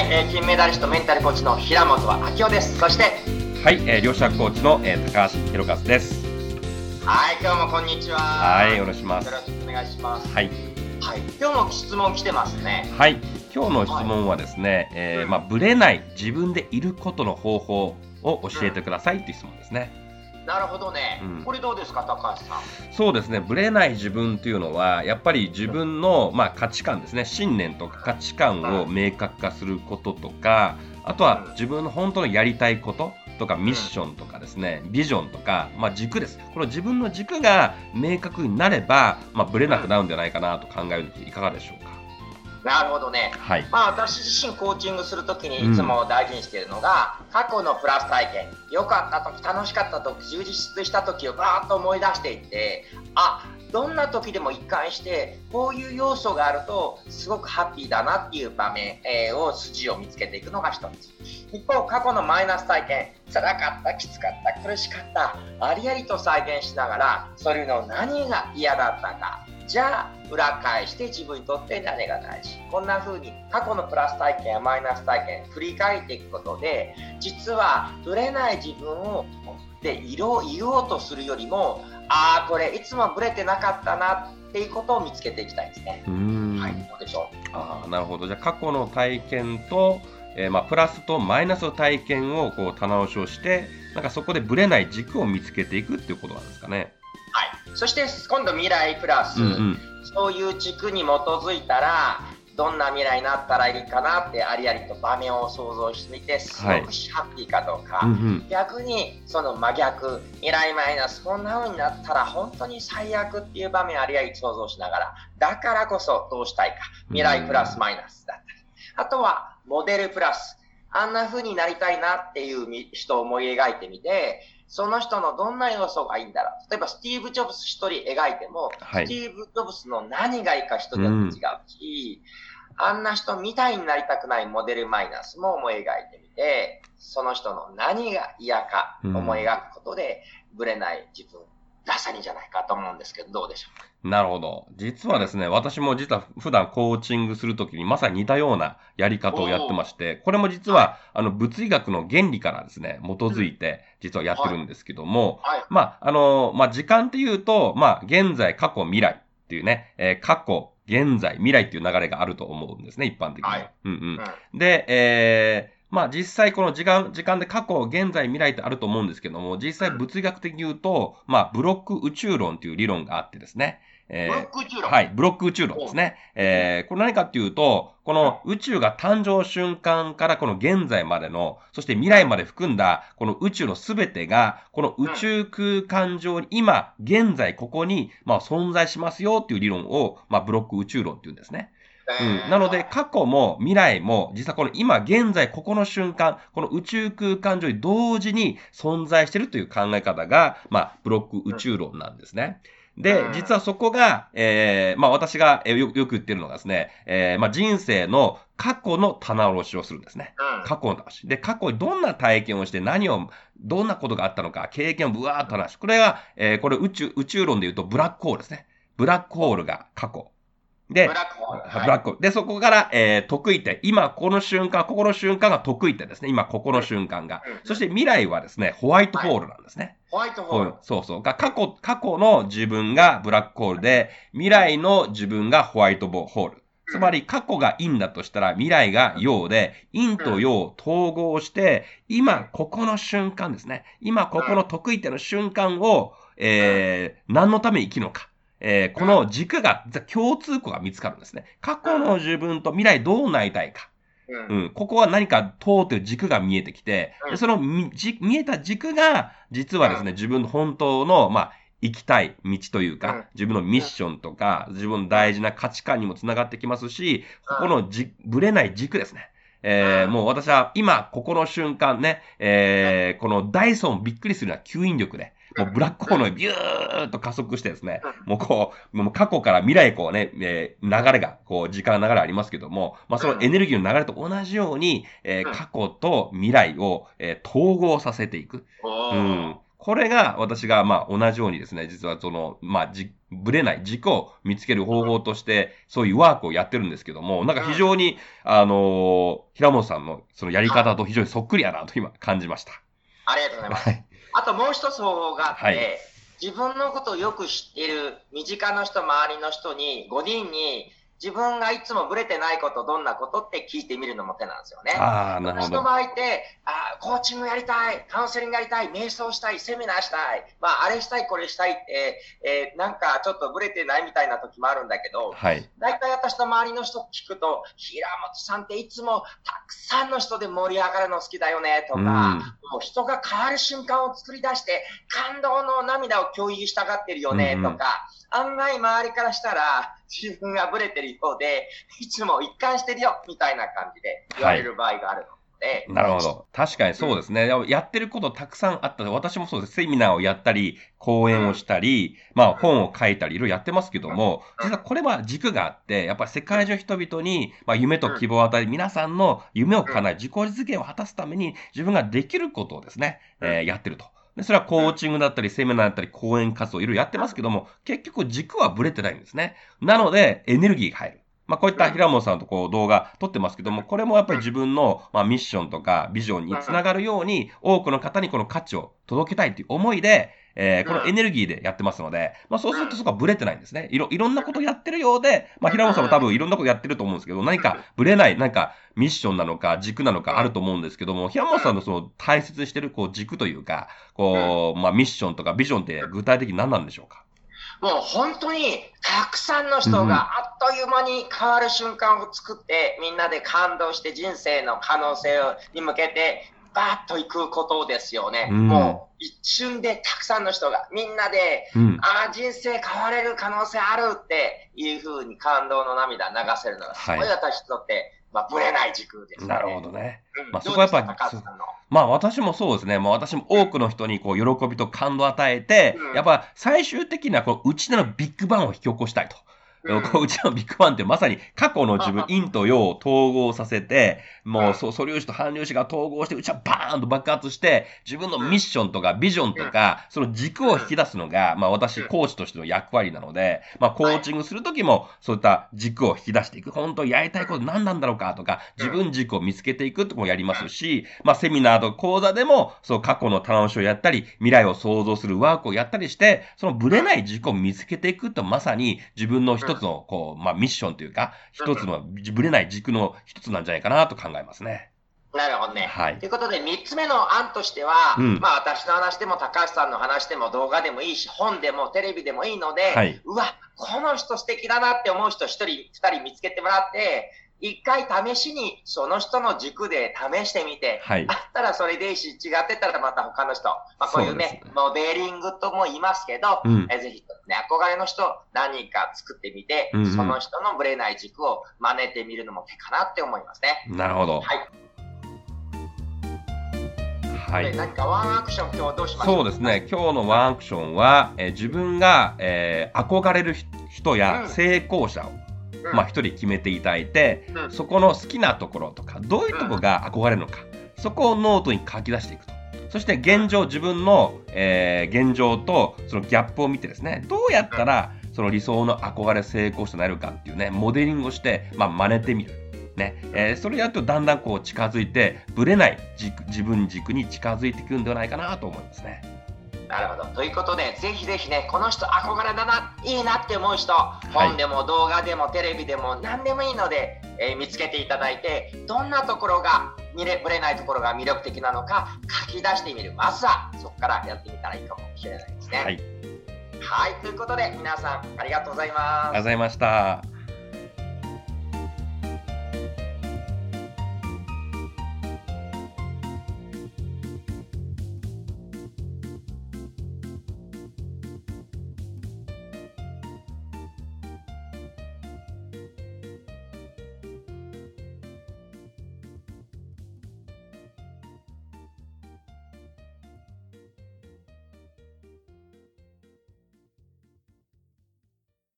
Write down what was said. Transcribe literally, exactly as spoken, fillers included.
はい、えー、金メダリストメンタルコーチの平本明夫です。そしてはい、えー、両者コーチの、えー、高橋弘和です。はい、今日もこんにちは。はい、よろしくお願いします。よろしくお願いします。はい、はい、今日も質問来てますね。はい、今日の質問はですね、はい、えー、まあブレない自分でいることの方法を教えてくださいっていう質問ですね。うん、なるほどね、うん、これどうですか高橋さん。そうですね、ブレない自分というのはやっぱり自分の、まあ、価値観ですね、信念とか価値観を明確化することとか、あとは自分の本当のやりたいこととかミッションとかですね、ビジョンとか、まあ、軸です。この自分の軸が明確になれば、まあ、ブレなくなるんじゃないかなと考えるときいかがでしょうか。なるほどね、はい、まあ、私自身コーチングするときにいつも大事にしているのが、うん、過去のプラス体験、良かったとき、楽しかったとき、充実したときをガーッと思い出していって、あ、どんなときでも一貫してこういう要素があるとすごくハッピーだなっていう場面を、筋を見つけていくのが一つ。一方、過去のマイナス体験、辛かった、きつかった、苦しかった、ありありと再現しながら、それの何が嫌だったか、じゃあ裏返して自分にとって何が大事、こんな風に過去のプラス体験やマイナス体験振り返っていくことで、実はブレない自分をでいろいろとするよりも、ああこれいつもブレてなかったなっていうことを見つけていきたいですね。うーん、はい、どうでしょう。あ、なるほど。じゃあ過去の体験と、えーまあ、プラスとマイナスの体験をこう棚卸しをして、なんかそこでブレない軸を見つけていくっていうことなんですかね。はい。そして今度未来プラス、うんうん、そういう軸に基づいたらどんな未来になったらいいかなってありありと場面を想像してみて、すごくハッピーかどうか、はい、うんうん、逆にその真逆、未来マイナス、こんな風になったら本当に最悪っていう場面ありあり想像しながら、だからこそどうしたいか、未来プラスマイナスだったり、あとはモデルプラス、あんな風になりたいなっていう人を思い描いてみて、その人のどんな要素がいいんだろう。例えばスティーブ・ジョブズ一人描いても、はい、スティーブ・ジョブズの何がいいか人によって違うし、うん、あんな人みたいになりたくないモデルマイナスも思い描いてみて、その人の何が嫌か思い描くことで、うん、ブレない自分らしさにじゃないかと思うんですけど、どうでしょう。なるほど。実はですね、私も実は普段コーチングするときにまさに似たようなやり方をやってまして、これも実はあの物理学の原理からですね基づいて実はやってるんですけども、はいはい、まああのまあ時間っていうと、まあ現在過去未来っていうね、えー、過去現在未来っていう流れがあると思うんですね、一般的に、はい、うんうん、で、えーまあ実際この時間、時間で過去、現在、未来ってあると思うんですけども、実際物理学的に言うと、まあブロック宇宙論という理論があってですね。えー、ブロック宇宙論。はい、ブロック宇宙論ですね。えー、これ何かっていうと、この宇宙が誕生瞬間からこの現在までの、そして未来まで含んだこの宇宙のすべてが、この宇宙空間上に今、現在ここにまあ存在しますよっていう理論を、まあブロック宇宙論っていうんですね。うん、なので過去も未来も実はこの今現在ここの瞬間、この宇宙空間上に同時に存在しているという考え方が、まあ、ブロック宇宙論なんですね。で、実はそこが、えー、まあ私がよく言ってるのがですね、えー、まあ人生の過去の棚卸しをするんですね。過去の棚卸し。で、過去にどんな体験をして何を、どんなことがあったのか、経験をぶわーっと話す。これは、えー、これ宇宙、宇宙論で言うとブラックホールですね。ブラックホールが過去。で、ブラックホール。はい、ブラックホール。で、そこから、えー、得意点。今、この瞬間、ここの瞬間が得意点ですね。今、ここの瞬間が。そして未来はですね、ホワイトホールなんですね。ホワイトホール。そうそう。過去、過去の自分がブラックホールで、未来の自分がホワイトホール。つまり、過去が陰だとしたら、未来が陽で、陰と陽を統合して、今、ここの瞬間ですね。今、ここの得意点の瞬間を、えー、何のために生きるのか。えー、この軸が、共通項が見つかるんですね。過去の自分と未来どうなりたいか。うん、ここは何か通っている軸が見えてきて、その見えた軸が、実はですね、自分の本当の、まあ、行きたい道というか、自分のミッションとか、自分の大事な価値観にもつながってきますし、ここのじ、ぶれない軸ですね。えー、もう私は今、ここの瞬間ね、えー、このダイソンびっくりするような吸引力で、もうブラックホールにビューっと加速してですね、もうこう、もう過去から未来へこうね、えー、流れが、こう時間の流れありますけども、まあそのエネルギーの流れと同じように、えー、過去と未来を、えー、統合させていく。うん、これが私がまあ同じようにですね、実はその、まあじ、ぶれない軸を見つける方法として、そういうワークをやってるんですけども、なんか非常に、あのー、平本さんのそのやり方と非常にそっくりやなと今感じました。ありがとうございます。はい、あともう一つ方法があって、はい、自分のことをよく知っている身近な人、周りの人に、ごにんに、自分がいつもブレてないこと、どんなことって聞いてみるのも手なんですよね。ああ、なるほど。私の場合って、あコーチングやりたい、カウンセリングやりたい、瞑想したい、セミナーしたい、まあ、あれしたい、これしたいって、えー、なんかちょっとブレてないみたいな時もあるんだけど、はい。だいたい私の周りの人聞くと、平本さんっていつもたくさんの人で盛り上がるの好きだよね、とか、うん、もう人が変わる瞬間を作り出して、感動の涙を共有したがってるよね、うん、とか、案外周りからしたら、自分がブレてる一方で、いつも一貫してるよ、みたいな感じで言われる場合があるので。はい、なるほど。確かにそうですね。うん、やってることたくさんあった。私もそうです。セミナーをやったり、講演をしたり、うん、まあ本を書いたり、いろいろやってますけども、うん、実はこれは軸があって、やっぱり世界中人々に、まあ、夢と希望を与える、うん、皆さんの夢を叶え、自己実現を果たすために、自分ができることをですね、うん、えー、やってると。で、それはコーチングだったり、セミナーだったり、講演活動、いろいろやってますけども、結局軸はブレてないんですね。なので、エネルギーが入る。まあ、こういった平本さんとこう動画撮ってますけども、これもやっぱり自分のまあミッションとかビジョンにつながるように、多くの方にこの価値を届けたいという思いで、えー、このエネルギーでやってますので、まあ、そうするとそこはブレてないんですね。いろ、いろんなことやってるようで、まあ、平本さんも多分いろんなことやってると思うんですけど、何かブレない、なんかミッションなのか軸なのかあると思うんですけども、平本さんのその大切にしてるこう軸というか、こう、まあ、ミッションとかビジョンって具体的に何なんでしょうか？もう本当にたくさんの人があっという間に変わる瞬間を作って、うん、みんなで感動して人生の可能性に向けてバーッと行くことですよね。うん、もう一瞬でたくさんの人がみんなで、うん、ああ人生変われる可能性あるっていう風に感動の涙流せるのがすごい私にとって、はい、まあ、ぶれない軸ですね。なるほどね。うん、まあ、そこはやっぱり、まあ私もそうですね。もう私も多くの人にこう喜びと感動を与えて、うん、やっぱ最終的にはこううちのビッグバンを引き起こしたいと。うん、こううちのビッグバンってまさに過去の自分、陰と陽を統合させて、もう素粒子と反粒子が統合して、うちはバーンと爆発して、自分のミッションとかビジョンとか、その軸を引き出すのが、まあ私、コーチとしての役割なので、まあコーチングするときも、そういった軸を引き出していく。本当にやりたいこと何なんだろうかとか、自分軸を見つけていくってもやりますし、まあセミナーと講座でも、そう過去の楽しみをやったり、未来を想像するワークをやったりして、そのブレない軸を見つけていくとまさに自分の人一つのこう、まあ、ミッションというか、一つのぶれない軸の一つなんじゃないかなと考えますね。なるほどね。はい、ということで、みっつめの案としては、うん、まあ、私の話でも高橋さんの話でも動画でもいいし、本でもテレビでもいいので、はい、うわ、この人素敵だなって思う人ひとり、ふたり見つけてもらって、一回試しにその人の軸で試してみて、はい、あったらそれでいいし、違ってたらまた他の人、まあ、こういうね、モデリングとも言いますけど、うん、えぜひ、ね、憧れの人何人か作ってみて、うんうん、その人のブレない軸を真似てみるのも手かなって思いますね。なるほど。はい、はい、何かワンアクション、今日はどうしましょう？そうですね、今日のワンアクションは、えー、自分が、えー、憧れる人や成功者を、うん、まあ一人決めていただいて、うん、そこの好きなところとか、どういうところが憧れるのか、そこをノートに書き出していくと。そして現状、自分の、えー、現状とそのギャップを見てですね、どうやったらその理想の憧れ成功者になるかっていうね、モデリングをして、まあ、真似てみる。ね、えー、それやるとだんだんこう近づいて、ぶれない軸、自分軸に近づいていくんではないかなと思いますね。なるほど。ということで、ぜひぜひね、この人憧れだな、いいなって思う人、本でも動画でもテレビでも何でもいいので、はい、えー、見つけていただいて、どんなところが見れ、ぶれないところが魅力的なのか書き出してみる。まずはそこからやってみたらいいかもしれないですね。はい、はい、ということで皆さんありがとうございます。ありがとうございました。